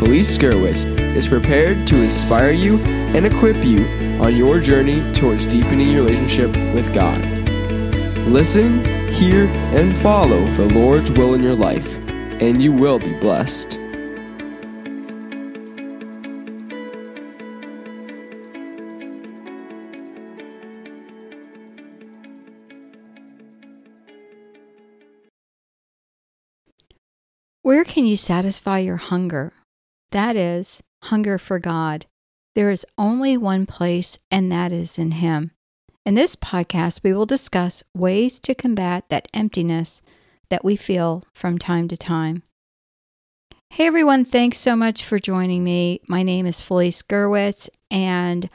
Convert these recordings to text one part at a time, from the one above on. Felice Gerwitz, is prepared to inspire you and equip you on your journey towards deepening your relationship with God. Listen, hear, and follow the Lord's will in your life, and you will be blessed. Where can you satisfy your hunger? That is, hunger for God. There is only one place, and that is in Him. In this podcast, we will discuss ways to combat that emptiness that we feel from time to time. Hey everyone, thanks so much for joining me. My name is Felice Gerwitz, and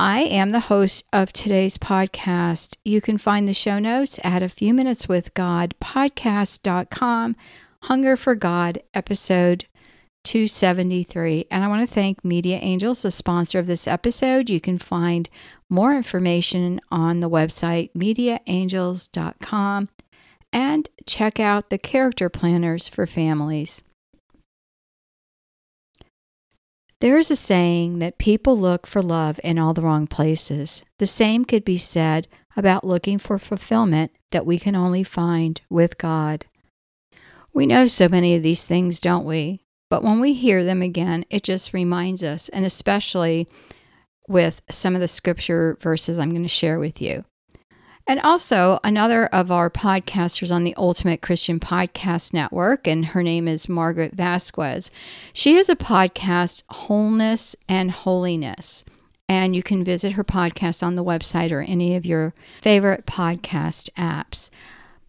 I am the host of today's podcast. You can find the show notes at afewminuteswithgodpodcast.com. Hunger for God, episode 273. And I want to thank Media Angels, the sponsor of this episode. You can find more information on the website, MediaAngels.com, and check out the Character Planners for Families. There is a saying that people look for love in all the wrong places. The same could be said about looking for fulfillment that we can only find with God. We know so many of these things, don't we? But when we hear them again, it just reminds us, and especially with some of the scripture verses I'm going to share with you. And also, another of our podcasters on the Ultimate Christian Podcast Network, and her name is Margaret Vasquez. She has a podcast, Wholeness and Holiness, and you can visit her podcast on the website or any of your favorite podcast apps.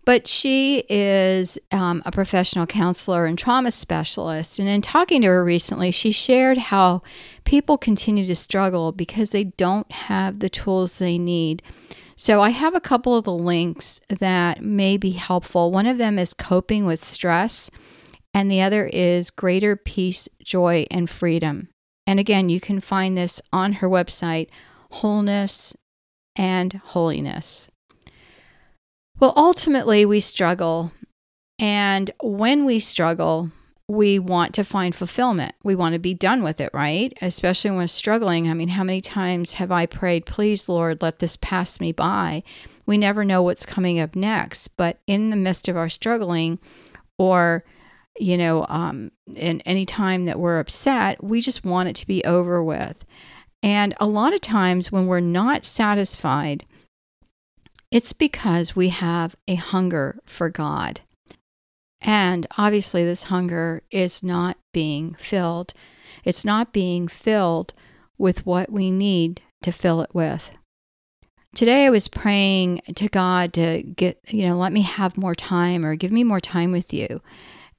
But she is a professional counselor and trauma specialist. And in talking to her recently, she shared how people continue to struggle because they don't have the tools they need. So I have a couple of the links that may be helpful. One of them is Coping with Stress, and the other is Greater Peace, Joy, and Freedom. And again, you can find this on her website, Wholeness and Holiness. Well, ultimately, we struggle, and when we struggle, we want to find fulfillment. We want to be done with it, right? Especially when struggling. I mean, how many times have I prayed, please, Lord, let this pass me by? We never know what's coming up next, but in the midst of our struggling, or, in any time that we're upset, we just want it to be over with. And a lot of times when we're not satisfied, it's because we have a hunger for God. And obviously this hunger is not being filled. It's not being filled with what we need to fill it with. Today I was praying to God to get, let me have more time, or give me more time with you.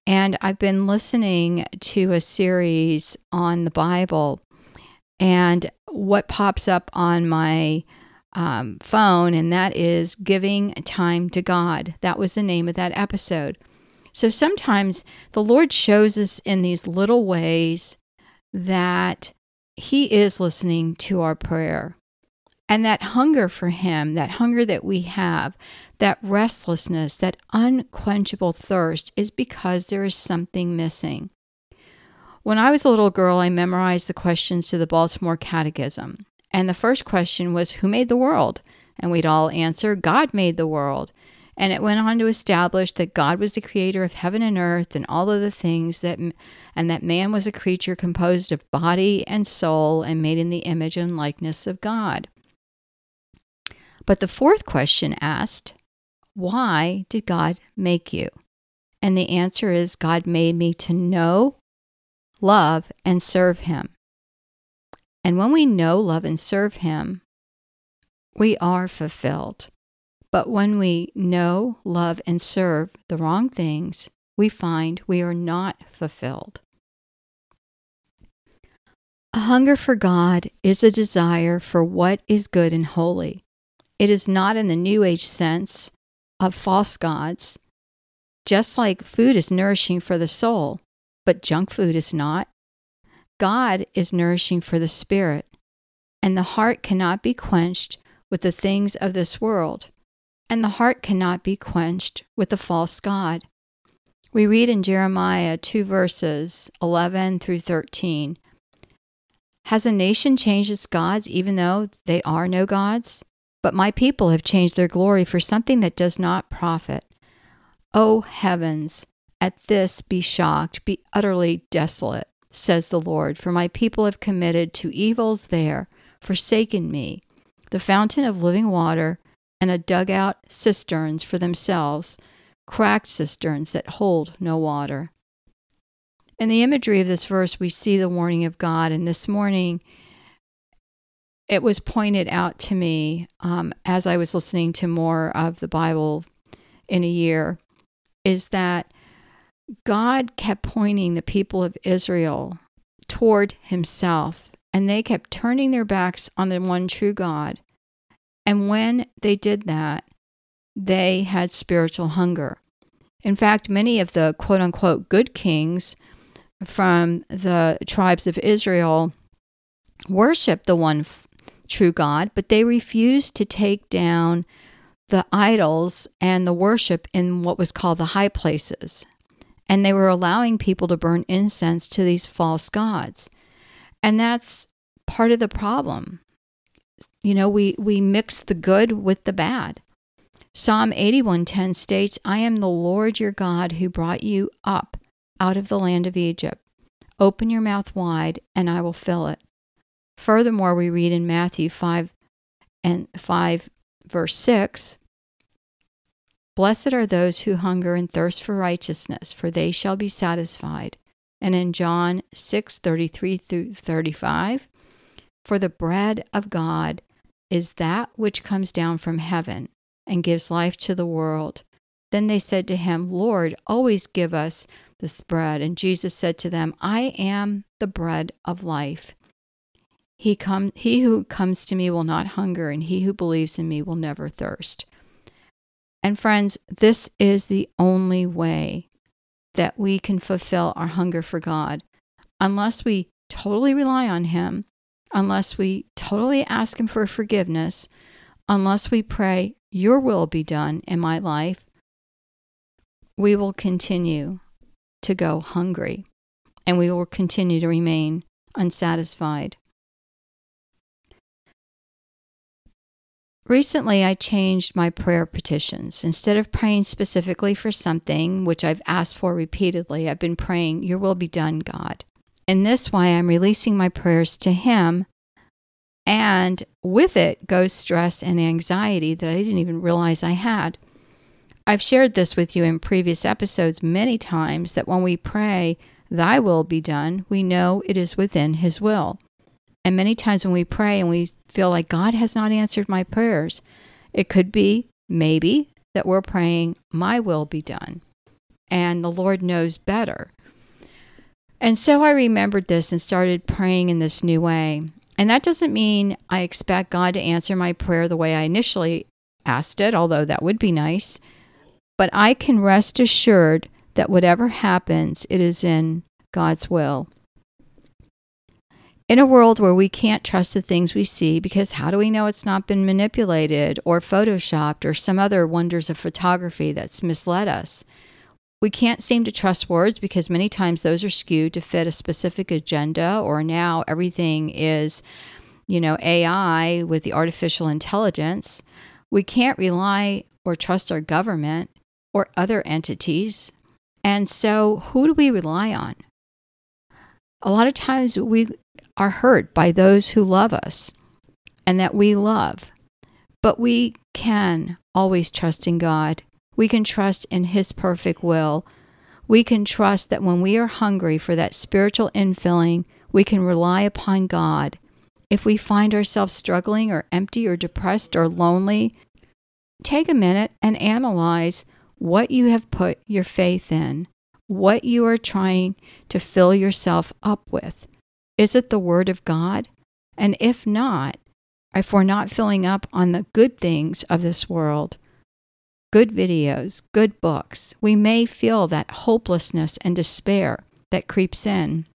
And I've been listening to a series on the Bible, and what pops up on my phone, and that is Giving Time to God. That was the name of that episode. So sometimes the Lord shows us in these little ways that He is listening to our prayer. And that hunger for Him, that hunger that we have, that restlessness, that unquenchable thirst, is because there is something missing. When I was a little girl, I memorized the questions to the Baltimore Catechism. And the first question was, who made the world? And we'd all answer, God made the world. And it went on to establish that God was the creator of heaven and earth and all of the things, that man was a creature composed of body and soul and made in the image and likeness of God. But the fourth question asked, why did God make you? And the answer is, God made me to know, love, and serve Him. And when we know, love, and serve Him, we are fulfilled. But when we know, love, and serve the wrong things, we find we are not fulfilled. A hunger for God is a desire for what is good and holy. It is not in the New Age sense of false gods. Just like food is nourishing for the soul, but junk food is not, God is nourishing for the spirit, and the heart cannot be quenched with the things of this world. And the heart cannot be quenched with a false god. We read in Jeremiah 2 verses 11 through 13, "Has a nation changed its gods even though they are no gods? But my people have changed their glory for something that does not profit. O heavens, at this be shocked, be utterly desolate, says the Lord, for my people have committed two evils there, forsaken me, the fountain of living water, and a dugout cisterns for themselves, cracked cisterns that hold no water." In the imagery of this verse, we see the warning of God. And this morning, it was pointed out to me as I was listening to more of the Bible in a year, is that God kept pointing the people of Israel toward Himself, and they kept turning their backs on the one true God. And when they did that, they had spiritual hunger. In fact, many of the quote-unquote good kings from the tribes of Israel worshiped the one true God, but they refused to take down the idols and the worship in what was called the high places. And they were allowing people to burn incense to these false gods. And that's part of the problem. You know, we mix the good with the bad. Psalm 81:10 states, "I am the Lord your God who brought you up out of the land of Egypt. Open your mouth wide, and I will fill it." Furthermore, we read in Matthew 5 verse 6, "Blessed are those who hunger and thirst for righteousness, for they shall be satisfied." And in John 6:33 through 35, "For the bread of God is that which comes down from heaven and gives life to the world." Then they said to Him, "Lord, always give us this bread." And Jesus said to them, "I am the bread of life. He who comes to me will not hunger, and he who believes in me will never thirst." And friends, this is the only way that we can fulfill our hunger for God. Unless we totally rely on Him, unless we totally ask Him for forgiveness, unless we pray, "Your will be done in my life," we will continue to go hungry, and we will continue to remain unsatisfied. Recently, I changed my prayer petitions. Instead of praying specifically for something, which I've asked for repeatedly, I've been praying, "Your will be done, God." In this way, I'm releasing my prayers to Him, and with it goes stress and anxiety that I didn't even realize I had. I've shared this with you in previous episodes many times, that when we pray, "Thy will be done," we know it is within His will. And many times when we pray and we feel like God has not answered my prayers, it could be maybe that we're praying, "My will be done," and the Lord knows better. And so I remembered this and started praying in this new way. And that doesn't mean I expect God to answer my prayer the way I initially asked it, although that would be nice. But I can rest assured that whatever happens, it is in God's will. In a world where we can't trust the things we see, because how do we know it's not been manipulated or photoshopped or some other wonders of photography that's misled us? We can't seem to trust words, because many times those are skewed to fit a specific agenda, or now everything is, AI with the artificial intelligence. We can't rely or trust our government or other entities. And so who do we rely on? A lot of times we are hurt by those who love us and that we love. But we can always trust in God. We can trust in His perfect will. We can trust that when we are hungry for that spiritual infilling, we can rely upon God. If we find ourselves struggling or empty or depressed or lonely, take a minute and analyze what you have put your faith in, what you are trying to fill yourself up with. Is it the Word of God? And if not, if we're not filling up on the good things of this world, good videos, good books, we may feel that hopelessness and despair that creeps in.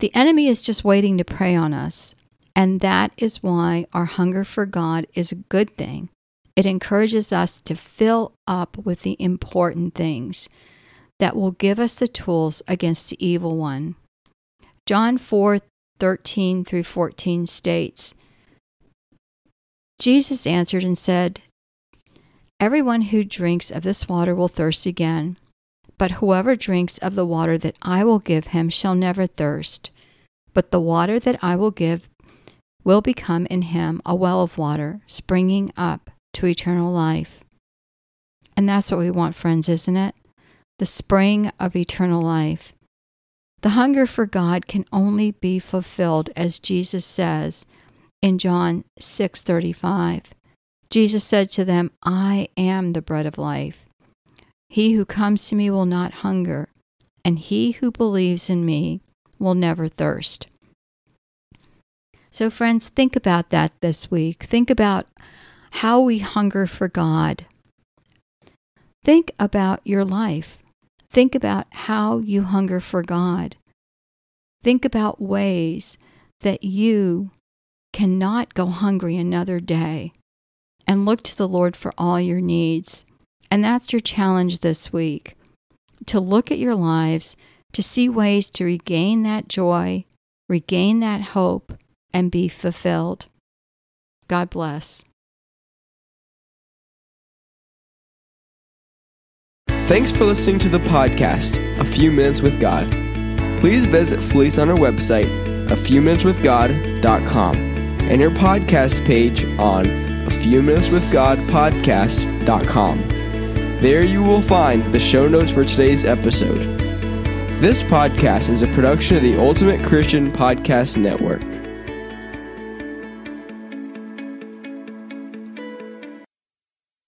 The enemy is just waiting to prey on us, and that is why our hunger for God is a good thing. It encourages us to fill up with the important things that will give us the tools against the evil one. John 4:13 through 14 states, Jesus answered and said, "Everyone who drinks of this water will thirst again, but whoever drinks of the water that I will give him shall never thirst. But the water that I will give will become in him a well of water, springing up to eternal life." And that's what we want, friends, isn't it? The spring of eternal life. The hunger for God can only be fulfilled, as Jesus says in John 6:35. Jesus said to them, "I am the bread of life. He who comes to me will not hunger, and he who believes in me will never thirst." So friends, think about that this week. Think about how we hunger for God. Think about your life. Think about how you hunger for God. Think about ways that you cannot go hungry another day, and look to the Lord for all your needs. And that's your challenge this week, to look at your lives, to see ways to regain that joy, regain that hope, and be fulfilled. God bless. Thanks for listening to the podcast, A Few Minutes with God. Please visit Felice on our website, afewminuteswithgod.com, and her podcast page on afewminuteswithgodpodcast.com. There you will find the show notes for today's episode. This podcast is a production of the Ultimate Christian Podcast Network.